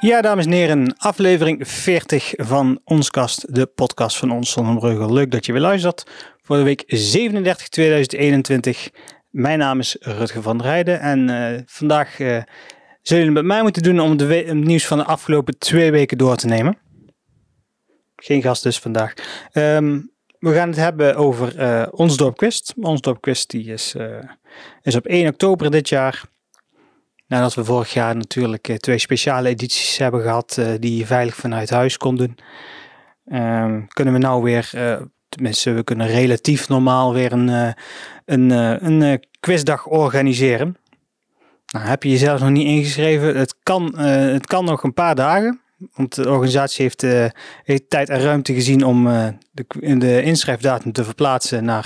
Ja, dames en heren, aflevering 40 van Onscast, de podcast van Ons Sonnenbrugel. Leuk dat je weer luistert voor de week 37 2021. Mijn naam is Rutger van der Heijden en vandaag zullen jullie met mij moeten doen om het nieuws van de afgelopen 2 weken door te nemen. Geen gast dus vandaag. We gaan het hebben over Ons Dorpsquiz. Ons Dorpsquiz is op 1 oktober dit jaar. Nadat we vorig jaar natuurlijk 2 speciale edities hebben gehad die je veilig vanuit huis kon doen. Kunnen we nou weer, tenminste we kunnen relatief normaal weer een quizdag organiseren. Nou, heb je jezelf nog niet ingeschreven? Het kan nog een paar dagen. Want de organisatie heeft tijd en ruimte gezien om de inschrijfdatum te verplaatsen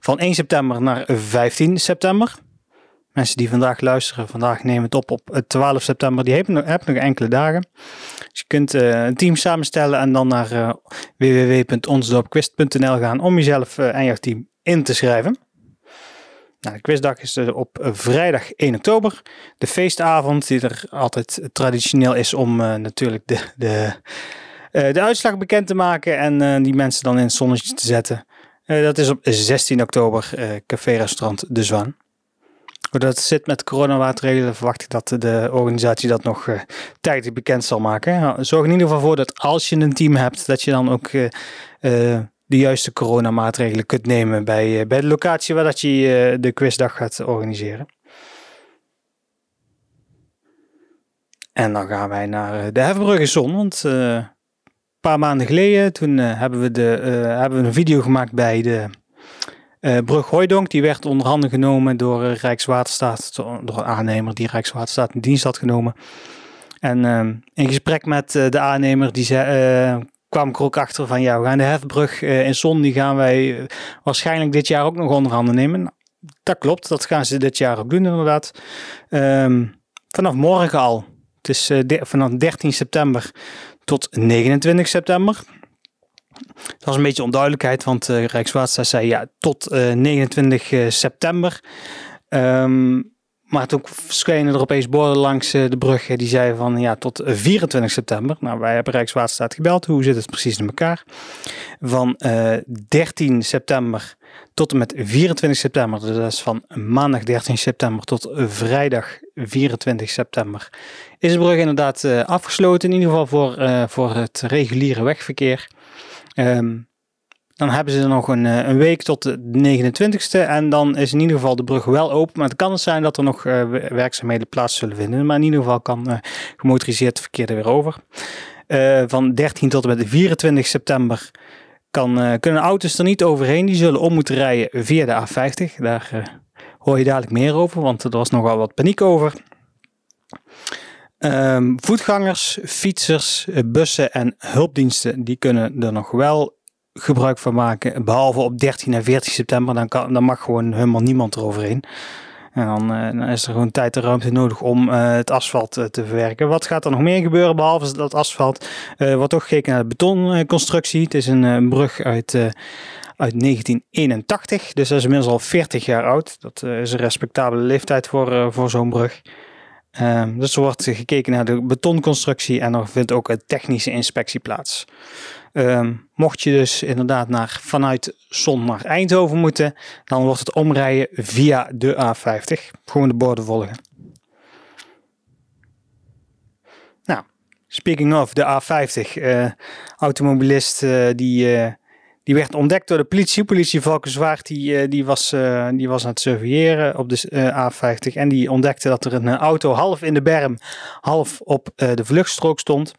van 1 september naar 15 september. Mensen die vandaag luisteren, vandaag nemen het op 12 september. Die hebben nog enkele dagen. Dus je kunt een team samenstellen en dan naar www.onsdorpquiz.nl gaan om jezelf en jouw team in te schrijven. Nou, de quizdag is op vrijdag 1 oktober. De feestavond die er altijd traditioneel is om natuurlijk de uitslag bekend te maken en die mensen dan in het zonnetje te zetten. Dat is op 16 oktober, café-restaurant De Zwaan. Hoe dat zit met coronamaatregelen verwacht ik dat de organisatie dat nog tijdig bekend zal maken. Nou, zorg in ieder geval voor dat als je een team hebt, dat je dan ook de juiste coronamaatregelen kunt nemen bij de locatie waar dat je de quizdag gaat organiseren. En dan gaan wij naar de Hefbrug Son, want een paar maanden geleden toen hebben we een video gemaakt bij de Brug Hooidonk. Die werd onder handen genomen door Rijkswaterstaat, door een aannemer die Rijkswaterstaat in dienst had genomen. En in gesprek met de aannemer die zei... kwam ik er ook achter van, ja, we gaan de Hefbrug in Son, die gaan wij waarschijnlijk dit jaar ook nog onder handen nemen. Nou, dat klopt, dat gaan ze dit jaar ook doen inderdaad. Vanaf morgen al, het is vanaf 13 september tot 29 september. Dat was een beetje onduidelijkheid, want Rijkswaterstaat zei ja, tot 29 september. Maar toen schenen er opeens borden langs de brug die zeiden van ja, tot 24 september. Nou, wij hebben Rijkswaterstaat gebeld. Hoe zit het precies in elkaar? Van 13 september tot en met 24 september. Dus dat is van maandag 13 september tot vrijdag 24 september. Is de brug inderdaad afgesloten, in ieder geval voor het reguliere wegverkeer. Dan hebben ze er nog een week tot de 29e en dan is in ieder geval de brug wel open. Maar het kan zijn dat er nog werkzaamheden plaats zullen vinden. Maar in ieder geval kan gemotoriseerd verkeer er weer over. Van 13 tot en met 24 september kunnen auto's er niet overheen. Die zullen om moeten rijden via de A50. Daar hoor je dadelijk meer over, want er was nogal wat paniek over. Voetgangers, fietsers, bussen en hulpdiensten die kunnen er nog wel gebruik van maken, behalve op 13 en 14 september, dan mag gewoon helemaal niemand eroverheen. En dan is er gewoon tijd en ruimte nodig om het asfalt te verwerken. Wat gaat er nog meer gebeuren behalve dat asfalt? Wordt ook gekeken naar de betonconstructie. Het is een brug uit 1981, dus dat is inmiddels al 40 jaar oud. Dat is een respectabele leeftijd voor zo'n brug. Dus er wordt gekeken naar de betonconstructie en er vindt ook een technische inspectie plaats. Mocht je dus inderdaad vanuit Son naar Eindhoven moeten, dan wordt het omrijden via de A50. Gewoon de borden volgen. Nou, speaking of de A50. Automobilist die werd ontdekt door de politie. Politie Valkenswaard die was aan het surveilleren op de A50. En die ontdekte dat er een auto half in de berm, half op de vluchtstrook stond.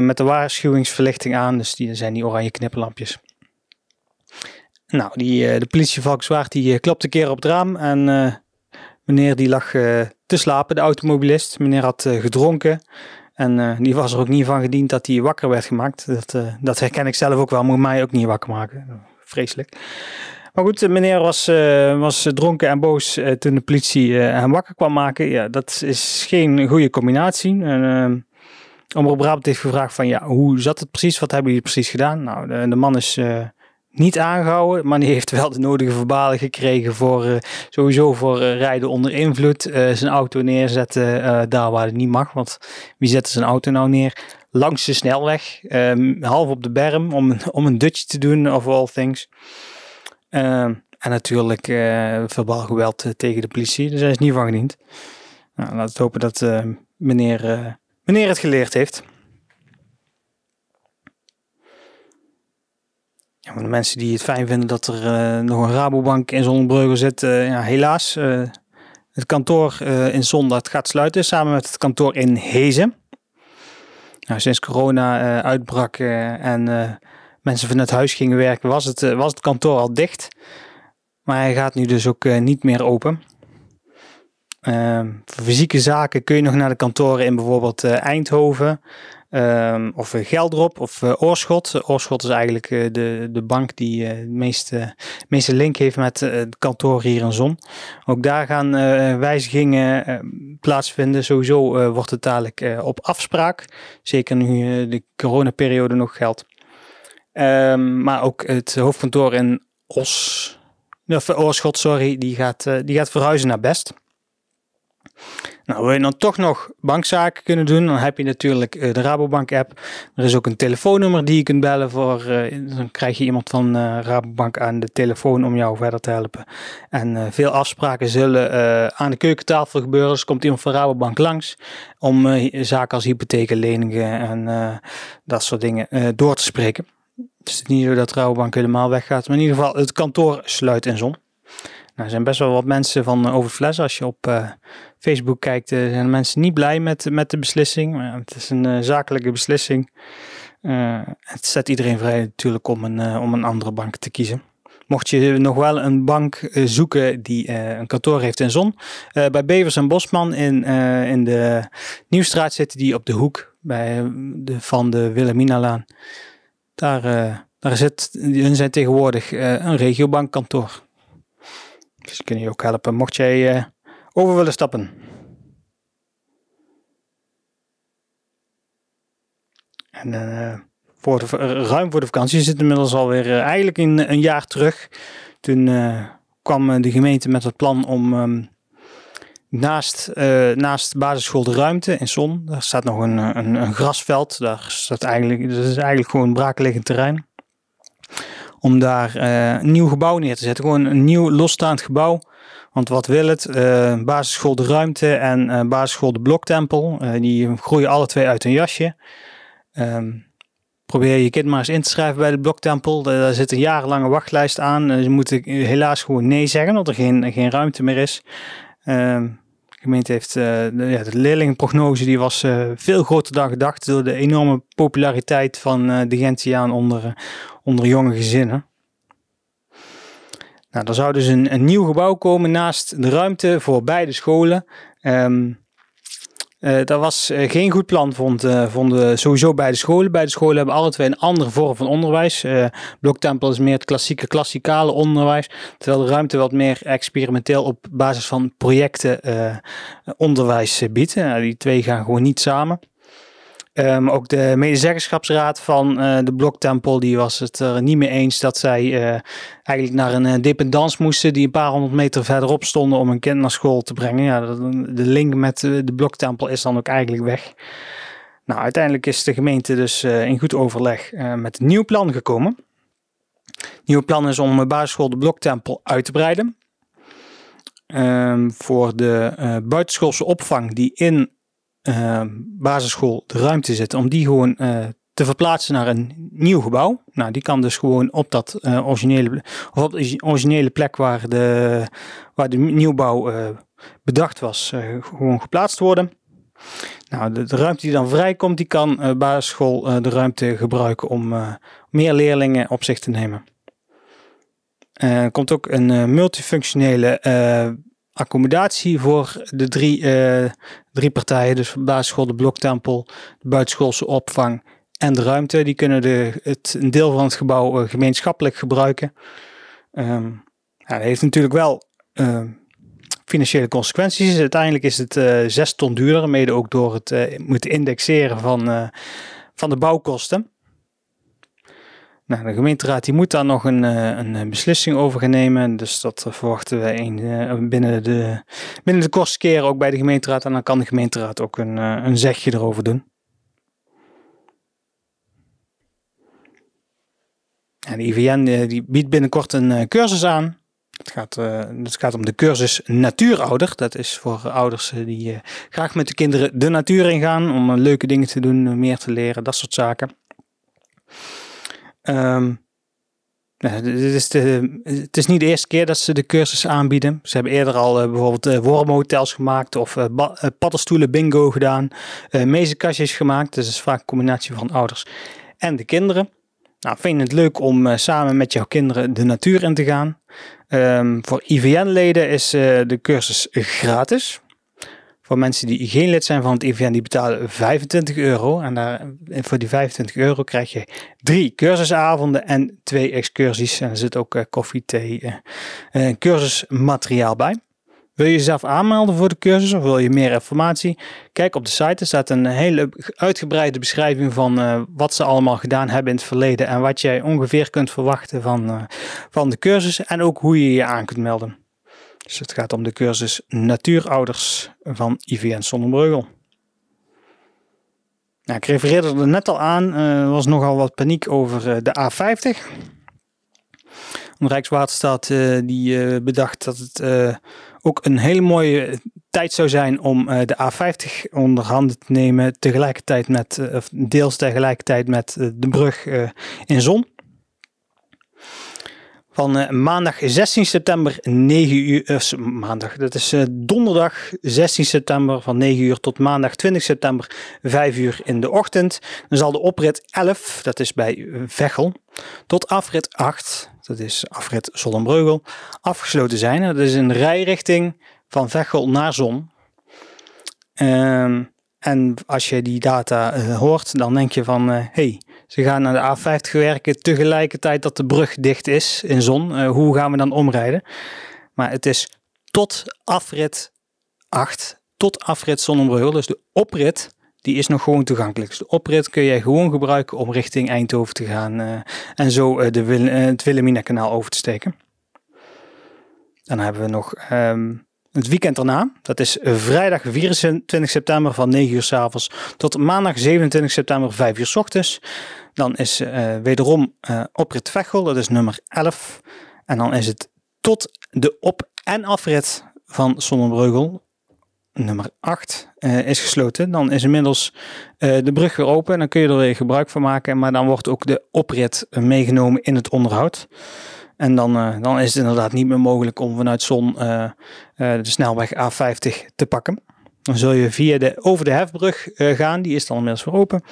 Met de waarschuwingsverlichting aan, dus die zijn die oranje knippenlampjes. Nou, de politie Valkenswaard klopte een keer op het raam en meneer die lag te slapen, de automobilist. Meneer had gedronken en die was er ook niet van gediend dat hij wakker werd gemaakt. Dat herken ik zelf ook wel, moet mij ook niet wakker maken. Vreselijk. Maar goed, meneer was dronken en boos toen de politie hem wakker kwam maken. Ja, dat is geen goede combinatie. Omroep Brabant heeft gevraagd van ja, hoe zat het precies? Wat hebben jullie precies gedaan? Nou, de man is niet aangehouden, maar die heeft wel de nodige verbalen gekregen voor sowieso voor rijden onder invloed, zijn auto neerzetten daar waar het niet mag, want wie zet zijn auto nou neer? Langs de snelweg, half op de berm om een dutje te doen of all things. En natuurlijk verbaal geweld tegen de politie, dus hij is niet van gediend. Nou, laten we hopen dat meneer het geleerd heeft. Ja, maar de mensen die het fijn vinden dat er nog een Rabobank in Sonnenbrugel zit, ja, helaas. Het kantoor in Zondag gaat sluiten, samen met het kantoor in Hezen. Nou, sinds corona uitbrak en mensen vanuit huis gingen werken, was het kantoor al dicht. Maar hij gaat nu dus ook niet meer open. Voor fysieke zaken kun je nog naar de kantoren in bijvoorbeeld Eindhoven of Geldrop of Oorschot. Oorschot is eigenlijk de bank die de meeste link heeft met het kantoor hier in Zon. Ook daar gaan wijzigingen plaatsvinden. Sowieso wordt het dadelijk op afspraak. Zeker nu de coronaperiode nog geldt. Maar ook het hoofdkantoor in Oorschot, die gaat verhuizen naar Best. Nou, wil je dan toch nog bankzaken kunnen doen, dan heb je natuurlijk de Rabobank-app. Er is ook een telefoonnummer die je kunt bellen voor. Dan krijg je iemand van Rabobank aan de telefoon om jou verder te helpen. En veel afspraken zullen aan de keukentafel gebeuren. Dus komt iemand van Rabobank langs om zaken als hypotheken, leningen en dat soort dingen door te spreken. Dus het is niet zo dat Rabobank helemaal weggaat, maar in ieder geval het kantoor sluit in Zon. Nou, er zijn best wel wat mensen van Overfles. Als je op Facebook kijkt, zijn mensen niet blij met de beslissing. Maar het is een zakelijke beslissing. Het zet iedereen vrij natuurlijk om een andere bank te kiezen. Mocht je nog wel een bank zoeken die een kantoor heeft in Zon. Bij Bevers en Bosman in de Nieuwstraat zitten die op de hoek van de Wilhelminalaan. Daar zijn tegenwoordig een regiobankkantoor. Dus ik kan je ook helpen, mocht jij over willen stappen. En ruim voor de vakantie zit inmiddels alweer eigenlijk in een jaar terug. Toen kwam de gemeente met het plan om naast Basisschool De Ruimte in Son, daar staat nog een grasveld. Dat is eigenlijk gewoon braakliggend terrein. Om daar een nieuw gebouw neer te zetten. Gewoon een nieuw losstaand gebouw. Want wat wil het? Basisschool De Ruimte en Basisschool De Bloktemple. Die groeien alle twee uit hun jasje. Probeer je kind maar eens in te schrijven bij de Bloktemple. Daar zit een jarenlange wachtlijst aan. Ze moeten helaas gewoon nee zeggen. Omdat er geen ruimte meer is. De gemeente heeft de leerlingenprognose. Die was veel groter dan gedacht. Door de enorme populariteit van de Gentiaan onder jonge gezinnen. Nou, er zou dus een nieuw gebouw komen naast de ruimte voor beide scholen. Dat was geen goed plan, vonden sowieso beide scholen. Beide scholen hebben alle twee een andere vorm van onderwijs. Bloktemple is meer het klassikale onderwijs. Terwijl de ruimte wat meer experimenteel op basis van projecten onderwijs biedt. Die twee gaan gewoon niet samen. Ook de medezeggenschapsraad van de Bloktemple die was het er niet mee eens dat zij eigenlijk naar een dependance moesten die een paar honderd meter verderop stonden om een kind naar school te brengen. Ja, de link met de Bloktemple is dan ook eigenlijk weg. Nou, uiteindelijk is de gemeente dus in goed overleg met een nieuw plan gekomen. Het nieuwe plan is om basisschool De Bloktemple uit te breiden. Voor de buitenschoolse opvang die in basisschool De Ruimte zitten, om die gewoon te verplaatsen naar een nieuw gebouw. Nou, die kan dus gewoon op dat originele plek waar de nieuwbouw bedacht was, gewoon geplaatst worden. Nou, de ruimte die dan vrijkomt, die kan basisschool De Ruimte gebruiken om meer leerlingen op zich te nemen. Er komt ook een multifunctionele accommodatie voor de drie partijen, dus basisschool De Bloktemple, de buitenschoolse opvang en de ruimte. Die kunnen een deel van het gebouw gemeenschappelijk gebruiken. Ja, dat heeft natuurlijk wel financiële consequenties. Uiteindelijk is het 6 ton duurder, mede ook door het moeten indexeren van de bouwkosten. Nou, de gemeenteraad die moet daar nog een beslissing over gaan nemen. Dus dat verwachten wij binnen de kortste keer ook bij de gemeenteraad. En dan kan de gemeenteraad ook een zegje erover doen. Ja, de IVN die biedt binnenkort een cursus aan. Het gaat om de cursus Natuurouder. Dat is voor ouders die graag met de kinderen de natuur ingaan. Om leuke dingen te doen, meer te leren, dat soort zaken. Het is niet de eerste keer dat ze de cursus aanbieden. Ze hebben eerder al bijvoorbeeld wormhotels gemaakt of paddenstoelen bingo gedaan. Mezenkastjes gemaakt. Dus dat is vaak een combinatie van ouders en de kinderen. Nou, vind je het leuk om samen met jouw kinderen de natuur in te gaan? Voor IVN-leden is de cursus gratis. Voor mensen die geen lid zijn van het IVN, die betalen €25. En voor die €25 krijg je 3 cursusavonden en 2 excursies. En er zit ook koffie, thee en cursusmateriaal bij. Wil je jezelf aanmelden voor de cursus of wil je meer informatie? Kijk op de site, er staat een hele uitgebreide beschrijving van wat ze allemaal gedaan hebben in het verleden. En wat jij ongeveer kunt verwachten van de cursus en ook hoe je je aan kunt melden. Dus het gaat om de cursus Natuurouders van IVN Sonnenbrugel. Nou, ik refereerde er net al aan, er was nogal wat paniek over de A50. De Rijkswaterstaat die bedacht dat het ook een hele mooie tijd zou zijn om de A50 onder handen te nemen, deels tegelijkertijd met de brug in Zon. Van maandag 16 september 9 uur, donderdag 16 september van 9 uur tot maandag 20 september 5 uur in de ochtend. Dan zal de oprit 11, dat is bij Veghel, tot afrit 8, dat is afrit Sonnenbrugel, afgesloten zijn. Dat is een rijrichting van Veghel naar Zon. En als je die data hoort, dan denk je van, hey, ze gaan naar de A50 werken tegelijkertijd dat de brug dicht is in Zon. Hoe gaan we dan omrijden? Maar het is tot afrit 8, tot afrit Sonnenbrugel. Dus de oprit, die is nog gewoon toegankelijk. Dus de oprit kun je gewoon gebruiken om richting Eindhoven te gaan. En zo het Wilhelminakanaal over te steken. Dan hebben we nog het weekend daarna. Dat is vrijdag 24 september van 9 uur 's avonds tot maandag 27 september 5 uur 's ochtends. Dan is wederom oprit Veghel, dat is nummer 11. En dan is het tot de op- en afrit van Sonnenbrugel. Nummer 8 is gesloten. Dan is inmiddels de brug weer open. Dan kun je er weer gebruik van maken. Maar dan wordt ook de oprit meegenomen in het onderhoud. En dan is het inderdaad niet meer mogelijk om vanuit Zon de snelweg A50 te pakken. Dan zul je over de Hefbrug gaan. Die is dan inmiddels weer open.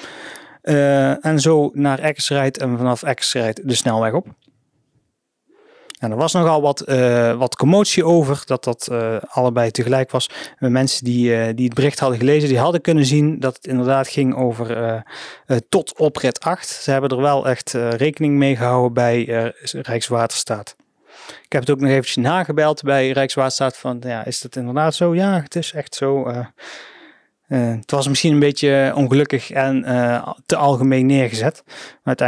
En zo naar Eckersrijd en vanaf Eckersrijd de snelweg op. En er was nogal wat commotie over dat allebei tegelijk was. Mensen die het bericht hadden gelezen, die hadden kunnen zien dat het inderdaad ging over tot oprit 8. Ze hebben er wel echt rekening mee gehouden bij Rijkswaterstaat. Ik heb het ook nog eventjes nagebeld bij Rijkswaterstaat van, ja, is dat inderdaad zo? Ja, het is echt zo. Het was misschien een beetje ongelukkig en te algemeen neergezet. Maar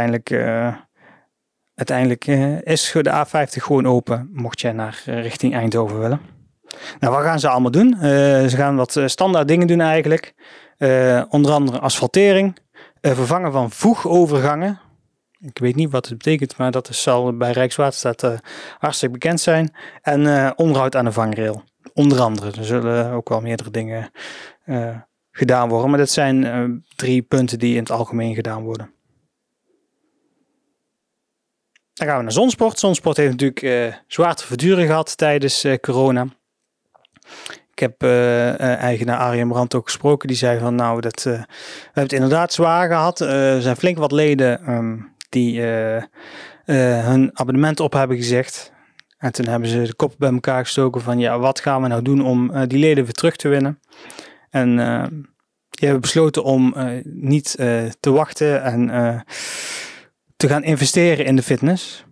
Uiteindelijk is de A50 gewoon open, mocht jij naar richting Eindhoven willen. Nou, wat gaan ze allemaal doen? Ze gaan wat standaard dingen doen eigenlijk. Onder andere asfaltering, vervangen van voegovergangen. Ik weet niet wat het betekent, maar dat zal bij Rijkswaterstaat hartstikke bekend zijn. En onderhoud aan de vangrail. Onder andere, er zullen ook wel meerdere dingen gedaan worden. Maar dat zijn 3 punten die in het algemeen gedaan worden. Dan gaan we naar Zonsport. Zonsport heeft natuurlijk zwaar te verduren gehad tijdens corona. Ik heb eigenaar Arjen Brandt ook gesproken. Die zei van, nou, we hebben het inderdaad zwaar gehad. Er zijn flink wat leden die hun abonnement op hebben gezegd. En toen hebben ze de kop bij elkaar gestoken van, ja, wat gaan we nou doen om die leden weer terug te winnen? En die hebben besloten om niet te wachten en te gaan investeren in de fitness.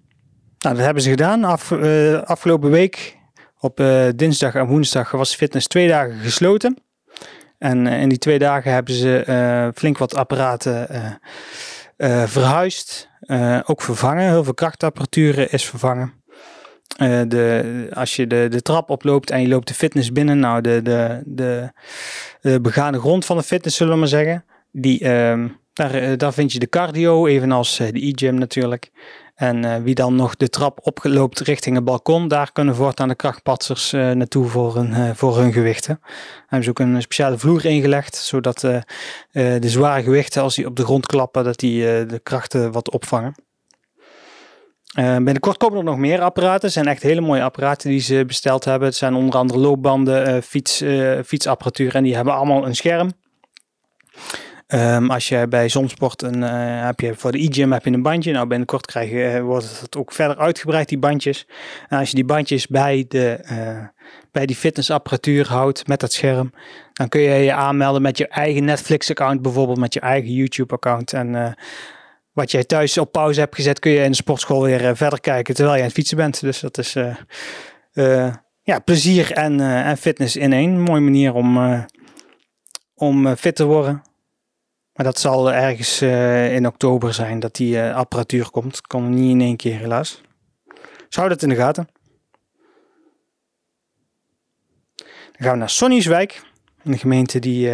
Nou, dat hebben ze gedaan. Afgelopen week op dinsdag en woensdag was de fitness 2 dagen gesloten. En in die 2 dagen hebben ze flink wat apparaten verhuisd, ook vervangen. Heel veel krachtapparatuur is vervangen. Als je de trap oploopt en je loopt de fitness binnen, nou de begane grond van de fitness, zullen we maar zeggen, daar vind je de cardio, evenals de e-gym natuurlijk. En wie dan nog de trap oploopt richting het balkon, daar kunnen voortaan de krachtpatsers naartoe voor hun gewichten. Daar hebben ze ook een speciale vloer ingelegd, zodat de zware gewichten, als die op de grond klappen, dat die de krachten wat opvangen. Binnenkort komen er nog meer apparaten. Het zijn echt hele mooie apparaten die ze besteld hebben. Het zijn onder andere loopbanden, fietsapparatuur, en die hebben allemaal een scherm. Als je bij Zonsport voor de e-gym heb je een bandje. Nou, binnenkort wordt het ook verder uitgebreid, die bandjes. En als je die bandjes bij die fitnessapparatuur houdt met dat scherm, dan kun je je aanmelden met je eigen Netflix-account, bijvoorbeeld met je eigen YouTube-account. En wat jij thuis op pauze hebt gezet, kun je in de sportschool weer verder kijken terwijl je aan het fietsen bent. Dus dat is plezier en fitness in één. Een mooie manier om fit te worden. Maar dat zal ergens in oktober zijn dat die apparatuur komt. Dat kan niet in één keer, helaas. Dus hou dat in de gaten. Dan gaan we naar Sonniuswijk. Een gemeente die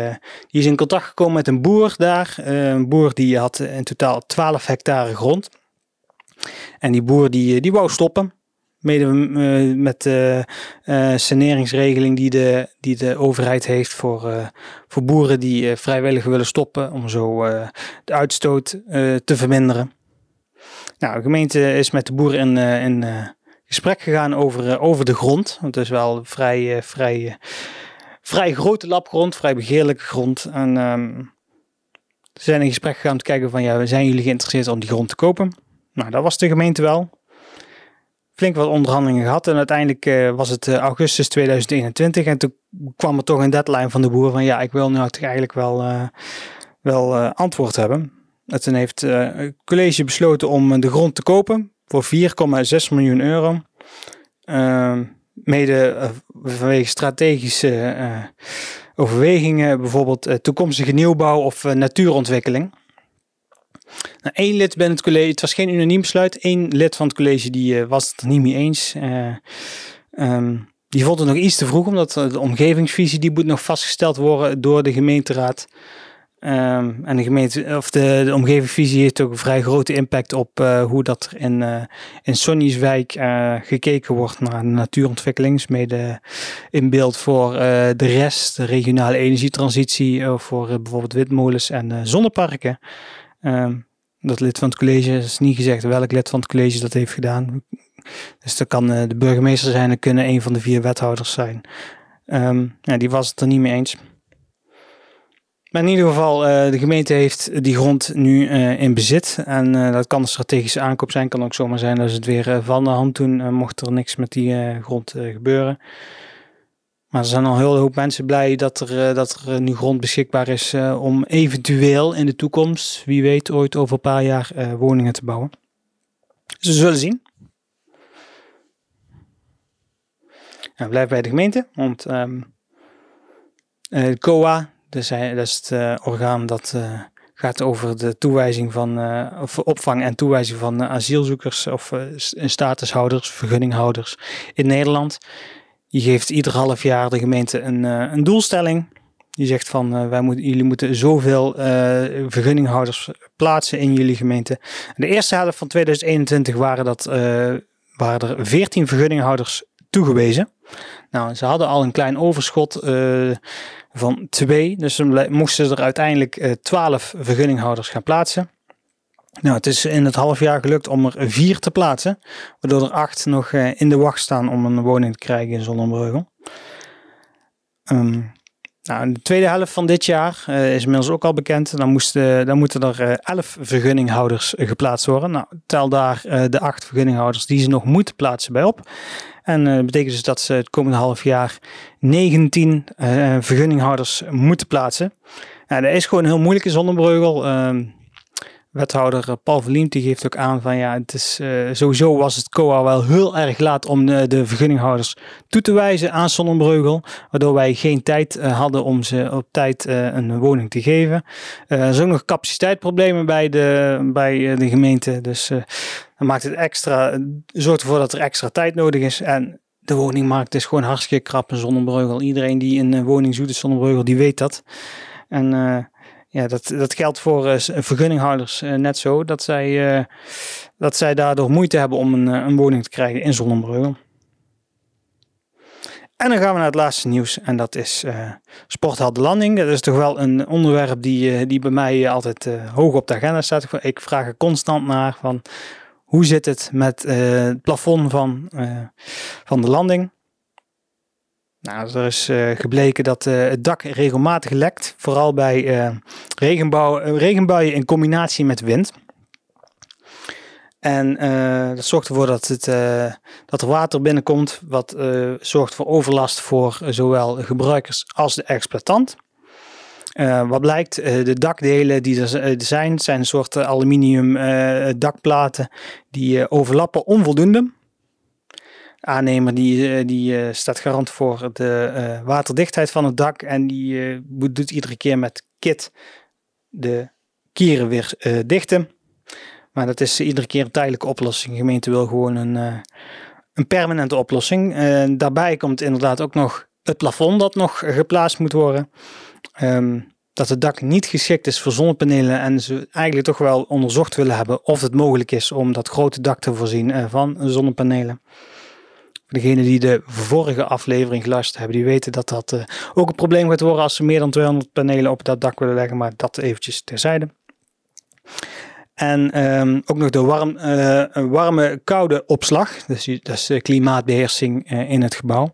is in contact gekomen met een boer daar. Een boer die had in totaal 12 hectare grond. En die boer die wou stoppen. Mede met de saneringsregeling die de overheid heeft voor boeren die vrijwillig willen stoppen, om zo de uitstoot te verminderen. Nou, de gemeente is met de boeren in gesprek gegaan over de grond. Want het is wel vrij grote lap grond, vrij begeerlijke grond. En ze zijn in gesprek gegaan om te kijken van, ja, zijn jullie geïnteresseerd om die grond te kopen? Nou, dat was de gemeente wel. Flink wat onderhandelingen gehad en uiteindelijk was het augustus 2021 en toen kwam er toch een deadline van de boer van, ja, ik wil nu eigenlijk wel antwoord hebben. En toen heeft het college besloten om de grond te kopen voor 4,6 miljoen euro. Mede vanwege strategische overwegingen, bijvoorbeeld toekomstige nieuwbouw of natuurontwikkeling. Nou, één lid binnen het college, het was geen unaniem besluit, één lid van het college die was het er niet mee eens. Die vond het nog iets te vroeg, omdat de omgevingsvisie die moet nog vastgesteld worden door de gemeenteraad. En de omgevingsvisie heeft ook een vrij grote impact op hoe dat in Sonniuswijk gekeken wordt naar de natuurontwikkeling. Dus mede in beeld voor de rest, de regionale energietransitie, voor bijvoorbeeld windmolens en zonneparken. Dat lid van het college, is niet gezegd welk lid van het college dat heeft gedaan. Dus dat kan de burgemeester zijn, dat kunnen een van de 4 wethouders zijn. Die was het er niet mee eens. Maar in ieder geval, de gemeente heeft die grond nu in bezit. En dat kan een strategische aankoop zijn. Kan ook zomaar zijn dat ze het weer van de hand doen, mocht er niks met die grond gebeuren. Maar er zijn al heel hoop mensen blij dat er nu grond beschikbaar is om eventueel in de toekomst, wie weet, ooit over een paar jaar woningen te bouwen. Dus we zullen zien. En blijf bij de gemeente, want de COA, dat is het orgaan dat gaat over de toewijzing van opvang en toewijzing van asielzoekers of statushouders, vergunninghouders in Nederland. Die geeft ieder half jaar de gemeente een doelstelling. Die zegt van, jullie moeten zoveel vergunninghouders plaatsen in jullie gemeente. De eerste helft van 2021 waren er 14 vergunninghouders toegewezen. Nou, ze hadden al een klein overschot van 2. Dus ze moesten er uiteindelijk 12 vergunninghouders gaan plaatsen. Nou, het is in het half jaar gelukt om er 4 te plaatsen, waardoor er 8 nog in de wacht staan om een woning te krijgen in Sonnenbrugel. In de tweede helft van dit jaar is inmiddels ook al bekend. Dan moeten er 11 vergunninghouders geplaatst worden. Nou, tel daar de 8 vergunninghouders die ze nog moeten plaatsen bij op. En dat betekent dus dat ze het komende half jaar 19 vergunninghouders moeten plaatsen. Dat is gewoon heel moeilijk in Sonnenbrugel. Wethouder Paul Verliems die geeft ook aan van ja, het is sowieso was het COA wel heel erg laat om de vergunninghouders toe te wijzen aan Sonnenbrugel, waardoor wij geen tijd hadden om ze op tijd een woning te geven. Er zijn ook nog capaciteitsproblemen bij de gemeente, dus dat maakt het extra, zorgt ervoor dat er extra tijd nodig is. En de woningmarkt is gewoon hartstikke krap in Sonnenbrugel. Iedereen die een woning zoekt in Sonnenbrugel, die weet dat. En ja, dat geldt voor vergunninghouders net zo. Dat zij daardoor moeite hebben om een woning te krijgen in Sonnenbrugel. En dan gaan we naar het laatste nieuws. En dat is Sporthal de landing. Dat is toch wel een onderwerp die bij mij altijd hoog op de agenda staat. Ik vraag er constant naar van hoe zit het met het plafond van de landing. Nou, er is gebleken dat het dak regelmatig lekt, vooral bij regenbuien in combinatie met wind. En dat zorgt ervoor dat er water binnenkomt, wat zorgt voor overlast voor zowel gebruikers als de exploitant. Wat blijkt, de dakdelen die er zijn een soort aluminium dakplaten die overlappen onvoldoende. Aannemer die staat garant voor de waterdichtheid van het dak en die doet iedere keer met kit de kieren weer dichten. Maar dat is iedere keer een tijdelijke oplossing. De gemeente wil gewoon een permanente oplossing. Daarbij komt inderdaad ook nog het plafond dat nog geplaatst moet worden. Dat het dak niet geschikt is voor zonnepanelen en ze eigenlijk toch wel onderzocht willen hebben of het mogelijk is om dat grote dak te voorzien van zonnepanelen. Degenen die de vorige aflevering geluisterd hebben, die weten dat dat ook een probleem gaat worden als ze meer dan 200 panelen op dat dak willen leggen, maar dat eventjes terzijde. En ook nog de warme, koude opslag, dus dat is klimaatbeheersing in het gebouw,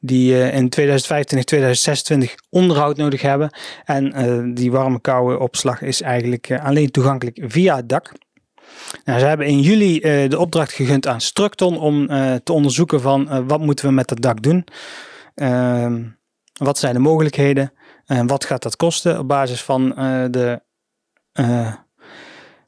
die in 2025, 2026 onderhoud nodig hebben. En die warme, koude opslag is eigenlijk alleen toegankelijk via het dak. Nou, ze hebben in juli de opdracht gegund aan Strukton om te onderzoeken van wat moeten we met dat dak doen. Wat zijn de mogelijkheden en wat gaat dat kosten op basis van de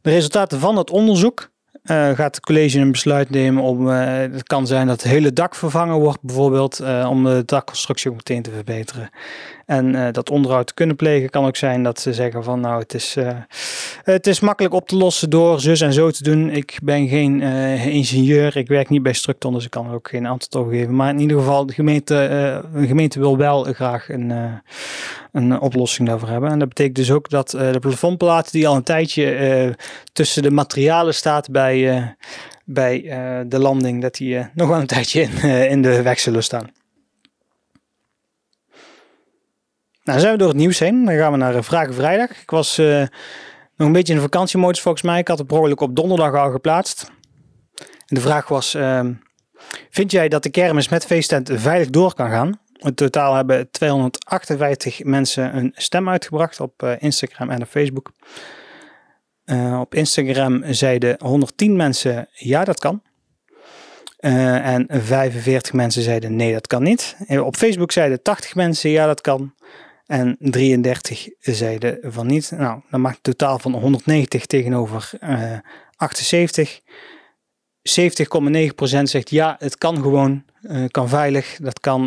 resultaten van het onderzoek. Gaat het college een besluit nemen om, het kan zijn dat het hele dak vervangen wordt bijvoorbeeld, om de dakconstructie ook meteen te verbeteren. En dat onderhoud te kunnen plegen kan ook zijn dat ze zeggen van nou het is makkelijk op te lossen door zus en zo te doen. Ik ben geen ingenieur, ik werk niet bij Strukton, dus ik kan er ook geen antwoord over geven. Maar in ieder geval, de gemeente wil wel graag een oplossing daarvoor hebben. En dat betekent dus ook dat de plafondplaat die al een tijdje tussen de materialen staat bij de landing, dat die nog wel een tijdje in de weg zullen staan. Nou, dan zijn we door het nieuws heen. Dan gaan we naar Vragen Vrijdag. Ik was nog een beetje in de vakantiemodus volgens mij. Ik had het per ongeluk op donderdag al geplaatst. En de vraag was, vind jij dat de kermis met feesttent veilig door kan gaan? In totaal hebben 258 mensen een stem uitgebracht op Instagram en op Facebook. Op Instagram zeiden 110 mensen ja, dat kan. En 45 mensen zeiden nee, dat kan niet. En op Facebook zeiden 80 mensen ja, dat kan. En 33 zeiden van niet. Nou, dan maakt het totaal van 190 tegenover 78. 70,9% zegt ja, het kan gewoon. Kan veilig. Dat kan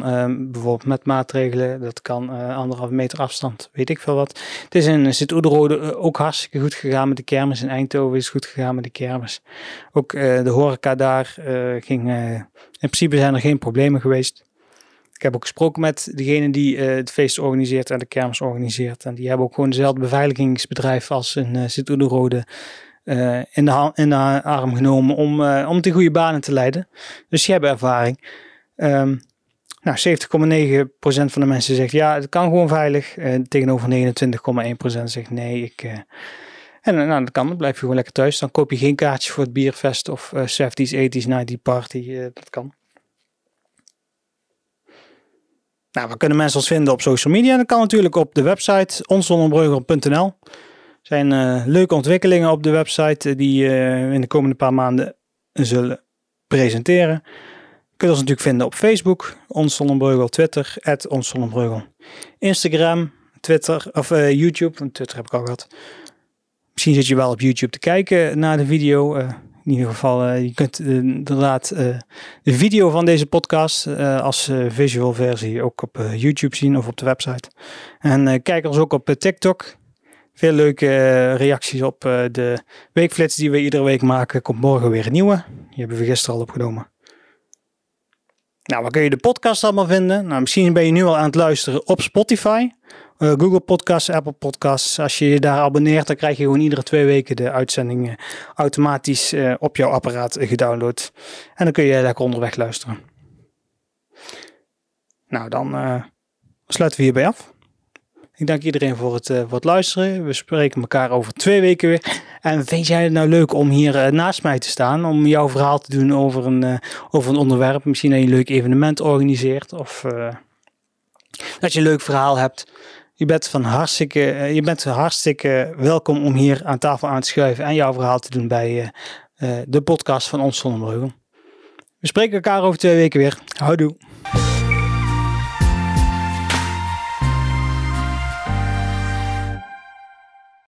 bijvoorbeeld met maatregelen. Dat kan 1,5 meter afstand. Weet ik veel wat. Het is in Sint-Oedenrode ook hartstikke goed gegaan met de kermis. In Eindhoven is goed gegaan met de kermis. Ook de horeca daar ging... in principe zijn er geen problemen geweest. Ik heb ook gesproken met degene die het feest organiseert en de kermis organiseert. En die hebben ook gewoon dezelfde beveiligingsbedrijf als in Sint-Oedenrode in de arm genomen om de goede banen te leiden. Dus die hebben ervaring. 70,9% van de mensen zegt ja, het kan gewoon veilig. Tegenover 29,1% zegt nee. Dat kan. Dan blijf je gewoon lekker thuis. Dan koop je geen kaartje voor het bierfest of 70's, 80's, 90's party. Dat kan. Nou, waar kunnen mensen ons vinden op social media? Dat kan natuurlijk op de website onssonnenbrugel.nl. Er zijn leuke ontwikkelingen op de website die in de komende paar maanden zullen presenteren. Je kunt ons natuurlijk vinden op Facebook, Ons Sonnenbrugel, Twitter, @Ons Sonnenbrugel, Instagram, Twitter of YouTube. Twitter heb ik al gehad. Misschien zit je wel op YouTube te kijken naar de video. In ieder geval, je kunt de video van deze podcast als visual versie ook op YouTube zien of op de website. En kijk ons ook op TikTok. Veel leuke reacties op de weekflits die we iedere week maken. Komt morgen weer een nieuwe. Die hebben we gisteren al opgenomen. Nou, waar kun je de podcast allemaal vinden? Nou, misschien ben je nu al aan het luisteren op Spotify, Google Podcasts, Apple Podcasts. Als je je daar abonneert, dan krijg je gewoon iedere 2 weken de uitzendingen automatisch op jouw apparaat gedownload. En dan kun je lekker onderweg luisteren. Nou, dan sluiten we hierbij af. Ik dank iedereen voor het luisteren. We spreken elkaar over 2 weken weer. En vind jij het nou leuk om hier naast mij te staan? Om jouw verhaal te doen over een onderwerp. Misschien dat je een leuk evenement organiseert. Of dat je een leuk verhaal hebt. Je bent hartstikke welkom om hier aan tafel aan te schuiven. En jouw verhaal te doen bij de podcast van Ons Sonnenbrugel. We spreken elkaar over 2 weken weer. Houdoe.